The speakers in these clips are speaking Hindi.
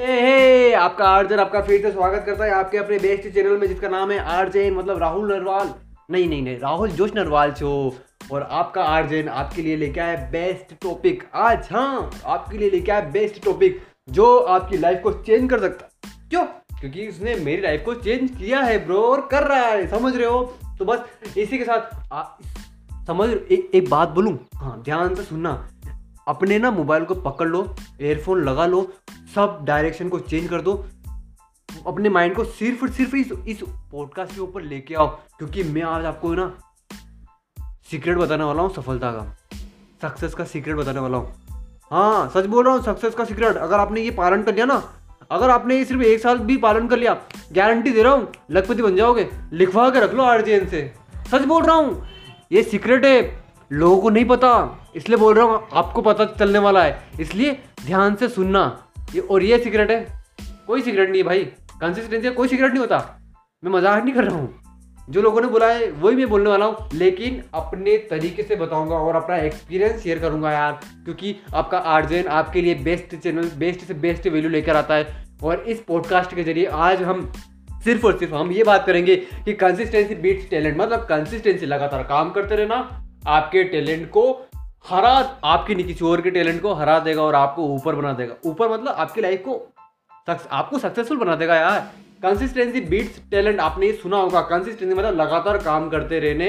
आपका आरजे आपका फिर से स्वागत करता है आपके अपने बेस्ट चैनल में, जिसका नाम है आरजे मतलब राहुल नरवाल, नहीं राहुल जोश नरवाल शो। और आपका आरजे आपके लिए लेके आया है बेस्ट टॉपिक आज। हाँ, आपके लिए लेके आया है बेस्ट टॉपिक जो आपकी लाइफ को चेंज कर सकता है। क्यों? क्योंकि उसने मेरी लाइफ को चेंज किया है ब्रो, और कर रहा है, समझ रहे हो? तो बस इसी के साथ समझ एक बात बोलूँ, हाँ ध्यान से सुनना। अपने ना मोबाइल को पकड़ लो, एयरफोन लगा लो, सब डायरेक्शन को चेंज कर दो, अपने माइंड को सिर्फ और सिर्फ इस पॉडकास्ट के ऊपर लेके आओ। क्योंकि मैं आज आपको ना सीक्रेट बताने वाला हूँ, सफलता का, सक्सेस का सीक्रेट बताने वाला हूँ। हाँ सच बोल रहा हूँ, सक्सेस का सीक्रेट। अगर आपने ये पालन कर लिया ना, अगर आपने ये सिर्फ एक साल भी पालन कर लिया, गारंटी दे रहा हूँ लखपति बन जाओगे। लिखवा के रख लो आरजेएन से, सच बोल रहा हूँ, ये सीक्रेट है, लोगों को नहीं पता, इसलिए बोल रहा हूँ, आपको पता चलने वाला है, इसलिए ध्यान से सुनना। ये और ये सीक्रेट है, कोई सीक्रेट नहीं है भाई, कंसिस्टेंसी का कोई सीक्रेट नहीं होता। मैं मजाक नहीं कर रहा हूँ, जो लोगों ने बोला है वही मैं बोलने वाला हूँ, लेकिन अपने तरीके से बताऊँगा और अपना एक्सपीरियंस शेयर करूँगा यार। क्योंकि आपका आरजेएन आपके लिए बेस्ट चैनल, बेस्ट से बेस्ट वैल्यू लेकर आता है। और इस पॉडकास्ट के जरिए आज हम सिर्फ और सिर्फ हम ये बात करेंगे कि कंसिस्टेंसी बीट्स टैलेंट, मतलब कंसिस्टेंसी, लगातार काम करते रहना आपके टैलेंट को हरा, आपके नहीं किसी और के टैलेंट को हरा देगा और आपको ऊपर बना देगा। ऊपर मतलब आपकी लाइफ को आपको सक्सेसफुल बना देगा यार। कंसिस्टेंसी बीट्स टैलेंट, आपने ये सुना होगा। कंसिस्टेंसी मतलब लगातार काम करते रहने,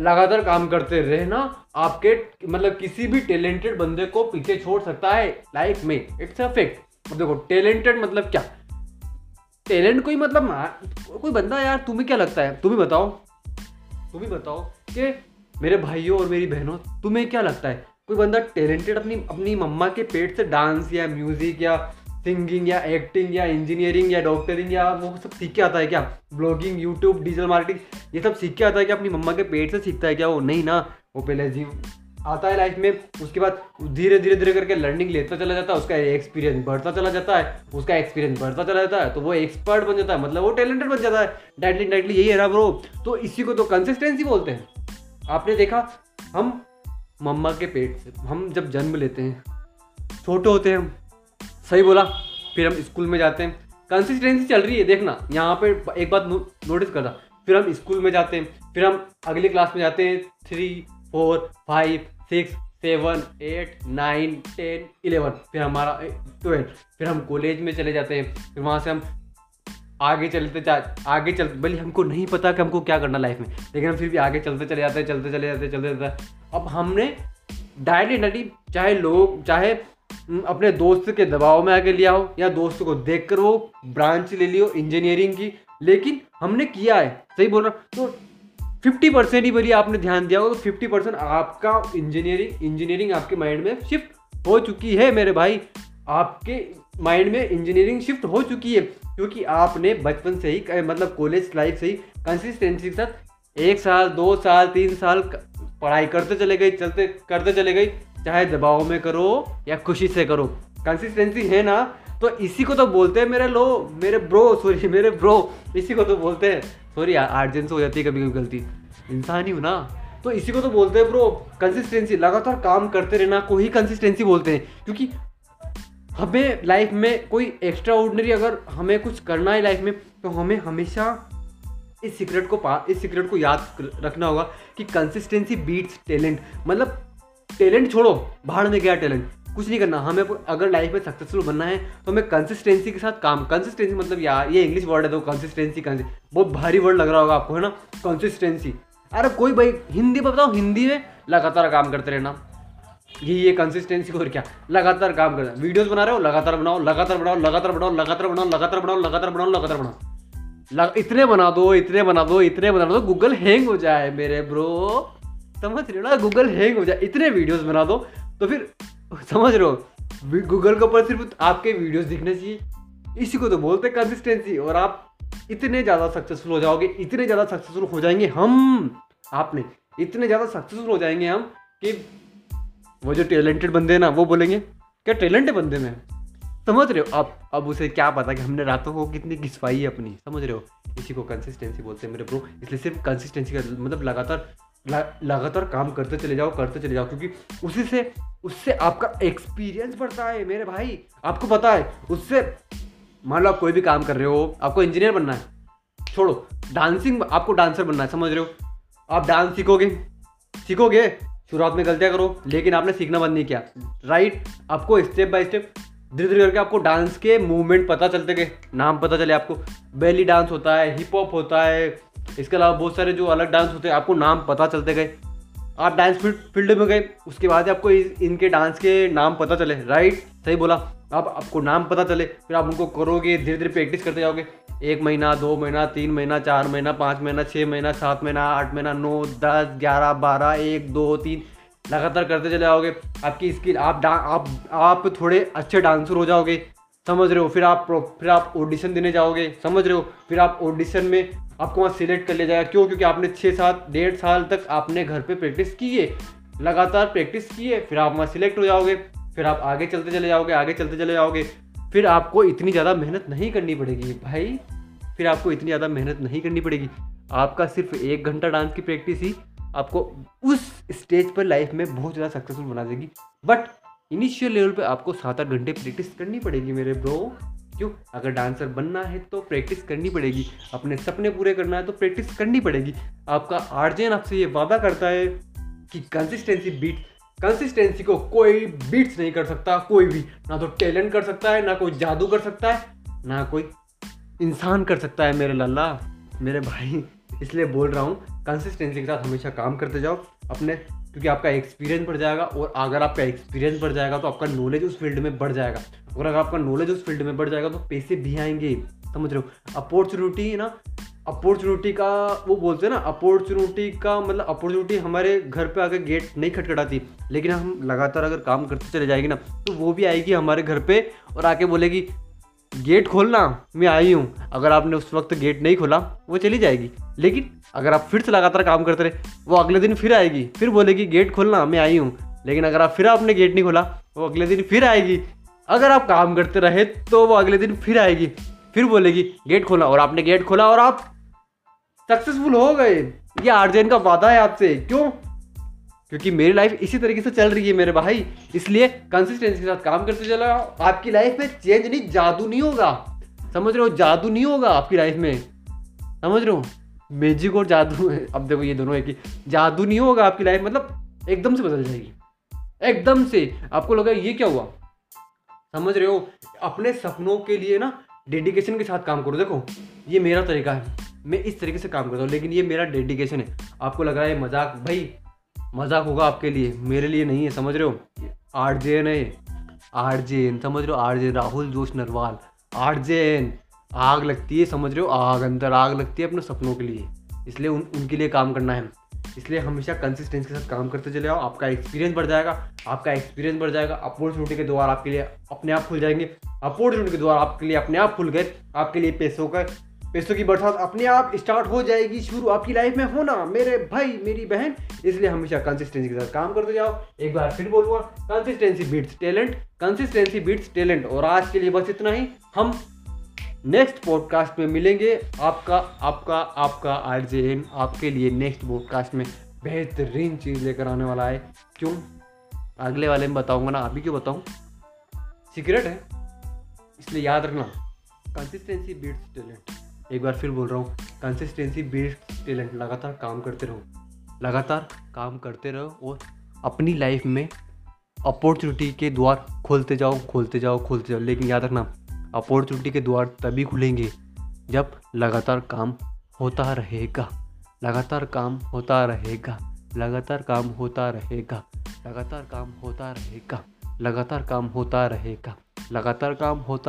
लगातार काम करते रहना आपके मतलब किसी भी टैलेंटेड बंदे को पीछे छोड़ सकता है लाइफ में। It's a fact. देखो टैलेंटेड मतलब क्या? टैलेंट कोई मतलब कोई बंदा यार, तुम्हें क्या लगता है? तुम ही बताओ कि मेरे भाइयों और मेरी बहनों, तुम्हें क्या लगता है कोई बंदा टैलेंटेड अपनी मम्मा के पेट से डांस या म्यूज़िक या सिंगिंग या एक्टिंग या इंजीनियरिंग या डॉक्टरिंग या वो सब सीख के आता है क्या? ब्लॉगिंग, यूट्यूब, डिजिटल मार्केटिंग, ये सब सीख के आता है क्या? अपनी मम्मा के पेट से सीखता है क्या? वो नहीं ना, वो पहले जी आता है लाइफ में, उसके बाद धीरे धीरे धीरे करके लर्निंग लेता चला जाता है, उसका एक्सपीरियंस बढ़ता चला जाता है, तो वो एक्सपर्ट बन जाता है, मतलब वो टैलेंटेड बन जाता है। डायरेक्टली यही है ना ब्रो, तो इसी को तो कंसिस्टेंसी बोलते हैं। आपने देखा, हम मम्मा के पेट से हम जब जन्म लेते हैं, छोटे होते हैं हम, सही बोला, फिर हम स्कूल में जाते हैं, कंसिस्टेंसी चल रही है, देखना यहाँ पे एक बात नोटिस करना। फिर हम स्कूल में जाते हैं, फिर हम अगली क्लास में जाते हैं, 3, 4, 5, 6, 7, 8, 9, 10, 11, फिर हमारा 12, फिर हम कॉलेज में चले जाते हैं, फिर वहाँ से हम आगे चलते भले हमको नहीं पता कि हमको क्या करना लाइफ में, लेकिन हम फिर भी आगे चलते चले जाते हैं। अब हमने डायरेक्ट चाहे अपने दोस्त के दबाव में आगे लिया हो या दोस्त को देखकर वो ब्रांच ले ली हो इंजीनियरिंग की, लेकिन हमने किया है, सही बोल रहा। तो 50% ही बोलिए, आपने ध्यान दिया हो तो 50% आपका इंजीनियरिंग आपके माइंड में शिफ्ट हो चुकी है मेरे भाई, आपके माइंड में इंजीनियरिंग शिफ्ट हो चुकी है। क्योंकि आपने बचपन से ही मतलब कॉलेज लाइफ से ही कंसिस्टेंसी के साथ 1 साल 2 साल 3 साल पढ़ाई करते चले गए, चाहे दबाव में करो या खुशी से करो, कंसिस्टेंसी है ना। तो इसी को तो बोलते हैं मेरे ब्रो, इसी को तो बोलते हैं, सॉरी आर्जेन से हो जाती है कभी कभी गलती, इंसान ही हूँ ना, तो इसी को तो बोलते हैं ब्रो कंसिस्टेंसी, लगातार काम करते रहना को ही कंसिस्टेंसी बोलते हैं। क्योंकि हमें लाइफ में कोई एक्स्ट्रा ऑर्डिनरी अगर हमें कुछ करना है लाइफ में, तो हमें हमेशा इस सीक्रेट को याद रखना होगा कि कंसिस्टेंसी बीट्स टैलेंट, मतलब टैलेंट छोड़ो, भाड़ में गया टैलेंट, कुछ नहीं करना। हमें अगर लाइफ में सक्सेसफुल बनना है तो हमें कंसिस्टेंसी के साथ काम, कंसिस्टेंसी मतलब यार ये इंग्लिश वर्ड है, तो कंसिस्टेंसी बहुत भारी वर्ड लग रहा होगा आपको, है ना कंसिस्टेंसी। अरे कोई भाई हिंदी में बताओ, हिंदी में लगातार काम करते रहना, ये कंसिस्टेंसी को, और क्या, लगातार काम करना। वीडियोस बना रहे हो, लगातार बनाओ, इतने बना दो गूगल हैंग हो जाए मेरे ब्रो, समझ रहे हो ना, गूगल हैंग हो जाए, इतने वीडियोस बना दो, तो फिर समझ रहे हो गूगल के ऊपर सिर्फ आपके वीडियोस दिखने चाहिए। इसी को तो बोलते कंसिस्टेंसी, और आप इतने ज़्यादा सक्सेसफुल हो जाएंगे हम कि वो जो टैलेंटेड बंदे हैं ना, वो बोलेंगे क्या टैलेंटेड बंदे में, समझ रहे हो आप। अब उसे क्या पता कि हमने रातों को कितनी घिसवाई है अपनी, समझ रहे हो, इसी को कंसिस्टेंसी बोलते हैं मेरे ब्रो। इसलिए सिर्फ कंसिस्टेंसी का मतलब लगातार काम करते चले जाओ, क्योंकि उसी से उससे आपका एक्सपीरियंस बढ़ता है मेरे भाई। आपको पता है उससे, मान लो आप कोई भी काम कर रहे हो, आपको इंजीनियर बनना है, छोड़ो डांसिंग, आपको डांसर बनना है, समझ रहे हो, आप डांस सीखोगे, शुरुआत में गलतियाँ करो लेकिन आपने सीखना बंद नहीं किया, राइट। आपको स्टेप बाय स्टेप धीरे धीरे करके आपको डांस के मूवमेंट पता चलते गए, नाम पता चले आपको, बेली डांस होता है, हिप हॉप होता है, इसके अलावा बहुत सारे जो अलग डांस होते हैं, आपको नाम पता चलते गए, आप डांस फील्ड में गए, उसके बाद आपको इनके डांस के नाम पता चले, राइट, सही बोला, अब आपको नाम पता चले, फिर आप उनको करोगे, धीरे धीरे प्रैक्टिस करते जाओगे, 1 महीना, 2 महीना, 3 महीना, 4 महीना, 5 महीना, 6 महीना, 7 महीना, 8 महीना, 9, 10, 11, 12, 1, 2, 3 लगातार करते चले जाओगे, आपकी स्किल, आप थोड़े अच्छे डांसर हो जाओगे, समझ रहे हो, फिर आप ऑडिशन देने जाओगे, समझ रहे हो, फिर आप ऑडिशन में आपको वहाँ सिलेक्ट कर लिया जाएगा, क्यों, क्योंकि आपने 6-7 डेढ़ साल तक आपने घर पे प्रैक्टिस की है, लगातार प्रैक्टिस की है, फिर आप वहाँ सिलेक्ट हो जाओगे, फिर आप आगे चलते चले जाओगे, फिर आपको इतनी ज़्यादा मेहनत नहीं करनी पड़ेगी भाई, फिर आपको इतनी ज़्यादा मेहनत नहीं करनी पड़ेगी, आपका सिर्फ 1 घंटा डांस की प्रैक्टिस ही आपको उस स्टेज पर लाइफ में बहुत ज़्यादा सक्सेसफुल बना देगी। बट इनिशियल लेवल पे आपको 7-8 घंटे प्रैक्टिस करनी पड़ेगी मेरे ब्रो, क्यों, अगर डांसर बनना है तो प्रैक्टिस करनी पड़ेगी, अपने सपने पूरे करना है तो प्रैक्टिस करनी पड़ेगी। आपका आरजे आपसे ये वादा करता है कि कंसिस्टेंसी को कोई बीट्स नहीं कर सकता, कोई भी, ना तो टैलेंट कर सकता है, ना कोई जादू कर सकता है, ना कोई इंसान कर सकता है मेरे लल्ला, मेरे भाई, इसलिए बोल रहा हूँ कंसिस्टेंसी के साथ हमेशा काम करते जाओ अपने, क्योंकि आपका एक्सपीरियंस बढ़ जाएगा, और अगर आपका एक्सपीरियंस बढ़ जाएगा तो आपका नॉलेज उस फील्ड में बढ़ जाएगा, और अगर आपका नॉलेज उस फील्ड में बढ़ जाएगा तो पैसे भी आएंगे, समझ रहे हो। अपॉर्चुनिटी है ना, अपॉर्चुनिटी का वो बोलते हैं ना, अपॉर्चुनिटी का मतलब अपॉर्चुनिटी हमारे घर पे आकर गेट नहीं खटखटाती, लेकिन हम लगातार अगर काम करते चले जाएंगे ना तो वो भी आएगी हमारे घर पे और आके बोलेगी गेट खोलना, मैं आई हूँ। अगर आपने उस वक्त गेट नहीं खोला वो चली जाएगी, लेकिन अगर आप फिर से लगातार काम करते रहे वो अगले दिन फिर आएगी, फिर बोलेगी गेट खोलना, मैं आई हूँ। लेकिन अगर आप फिर आपने गेट नहीं खोला वो अगले दिन फिर आएगी, अगर आप काम करते रहे तो वो अगले दिन फिर आएगी, फिर बोलेगी गेट खोलना, और आपने गेट खोला और आप सक्सेसफुल हो गए। ये आरजेन का वादा है आपसे, क्यों, क्योंकि मेरी लाइफ इसी तरीके से चल रही है मेरे भाई, इसलिए कंसिस्टेंसी के साथ काम करते चला, आपकी लाइफ में चेंज नहीं, जादू नहीं होगा, समझ रहे हो, जादू नहीं होगा आपकी लाइफ में, समझ रहे हो, मैजिक और जादू, अब देखो ये दोनों एक ही, जादू नहीं होगा आपकी लाइफ, मतलब एकदम से बदल जाएगी, एकदम से आपको लगा ये क्या हुआ, समझ रहे हो। अपने सपनों के लिए ना डेडिकेशन के साथ काम करो, देखो ये मेरा तरीका है, मैं इस तरीके से काम करता हूँ, लेकिन ये मेरा डेडिकेशन है। आपको लग रहा है मजाक, भाई मजाक होगा आपके लिए, मेरे लिए नहीं है, समझ रहे हो, आरजे है, आरजे, समझ रहे हो, आरजे राहुल जोश नरवाल, आरजे, आग लगती है, समझ रहे हो, आग अंदर आग लगती है अपने सपनों के लिए, इसलिए उनके लिए काम करना है, इसलिए हमेशा कंसिस्टेंसी के साथ काम करते चले आओ, आपका एक्सपीरियंस बढ़ जाएगा, अपॉर्चुनिटी के द्वारा आपके लिए अपने आप खुल जाएंगे, अपॉर्चुनिटी के द्वारा आपके लिए अपने आप खुल गए, आपके लिए पैसों की बरसात अपने आप स्टार्ट हो जाएगी शुरू आपकी लाइफ में होना मेरे भाई मेरी बहन। इसलिए हमेशा कंसिस्टेंसी के साथ काम करते जाओ। एक बार फिर बोलूँगा, कंसिस्टेंसी बीट्स टैलेंट। और आज के लिए बस इतना ही, हम नेक्स्ट पॉडकास्ट में मिलेंगे। आपका आरजेएन आपके लिए नेक्स्ट पॉडकास्ट में बेहतरीन चीज़ लेकर आने वाला है। क्यों, अगले वाले में बताऊँगा ना, अभी क्यों बताऊँ, सीक्रेट है, इसलिए याद रखना कंसिस्टेंसी बीट्स टैलेंट। एक बार फिर बोल रहा हूँ, कंसिस्टेंसी बेस्ड टैलेंट, लगातार काम करते रहो और अपनी लाइफ में अपॉर्चुनिटी के द्वार खोलते जाओ। लेकिन याद रखना, अपॉर्चुनिटी के द्वार तभी खुलेंगे जब लगातार काम होता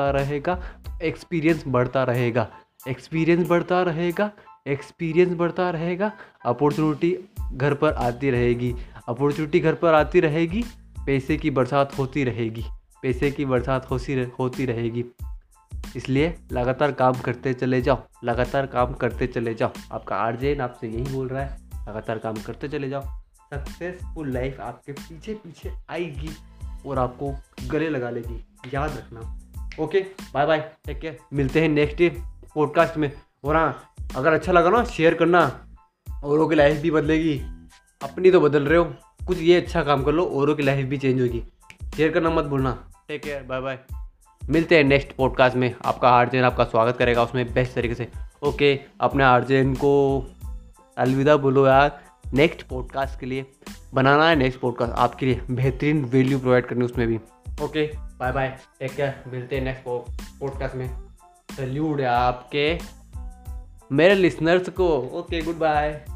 रहेगा तो एक्सपीरियंस बढ़ता रहेगा। अपॉर्चुनिटी घर पर आती रहेगी, पैसे की बरसात होती रहेगी। इसलिए लगातार काम करते चले जाओ। आपका आरजेएन आपसे यही बोल रहा है, लगातार काम करते चले जाओ, सक्सेसफुल लाइफ आपके पीछे आएगी और आपको गले लगा लेगी, याद रखना। Okay, bye bye, take care, मिलते हैं नेक्स्ट पॉडकास्ट में। और हाँ, अगर अच्छा लगा ना शेयर करना, औरों की लाइफ भी बदलेगी, अपनी तो बदल रहे हो, कुछ ये अच्छा काम कर लो, औरों की लाइफ भी चेंज होगी। शेयर करना मत भूलना। Take care, bye bye. मिलते हैं नेक्स्ट पॉडकास्ट में। आपका आरजे आपका स्वागत करेगा उसमें बेस्ट तरीके से। ओके, अपने आरजे को अलविदा बोलो यार। नेक्स्ट पॉडकास्ट के लिए बनाना है, नेक्स्ट पॉडकास्ट आपके लिए बेहतरीन वैल्यू प्रोवाइड करनी उसमें भी। Okay, bye bye, take care. मिलते हैं नेक्स्ट पॉडकास्ट में। सैल्यूट है आपके मेरे लिसनर्स को। Okay, good bye.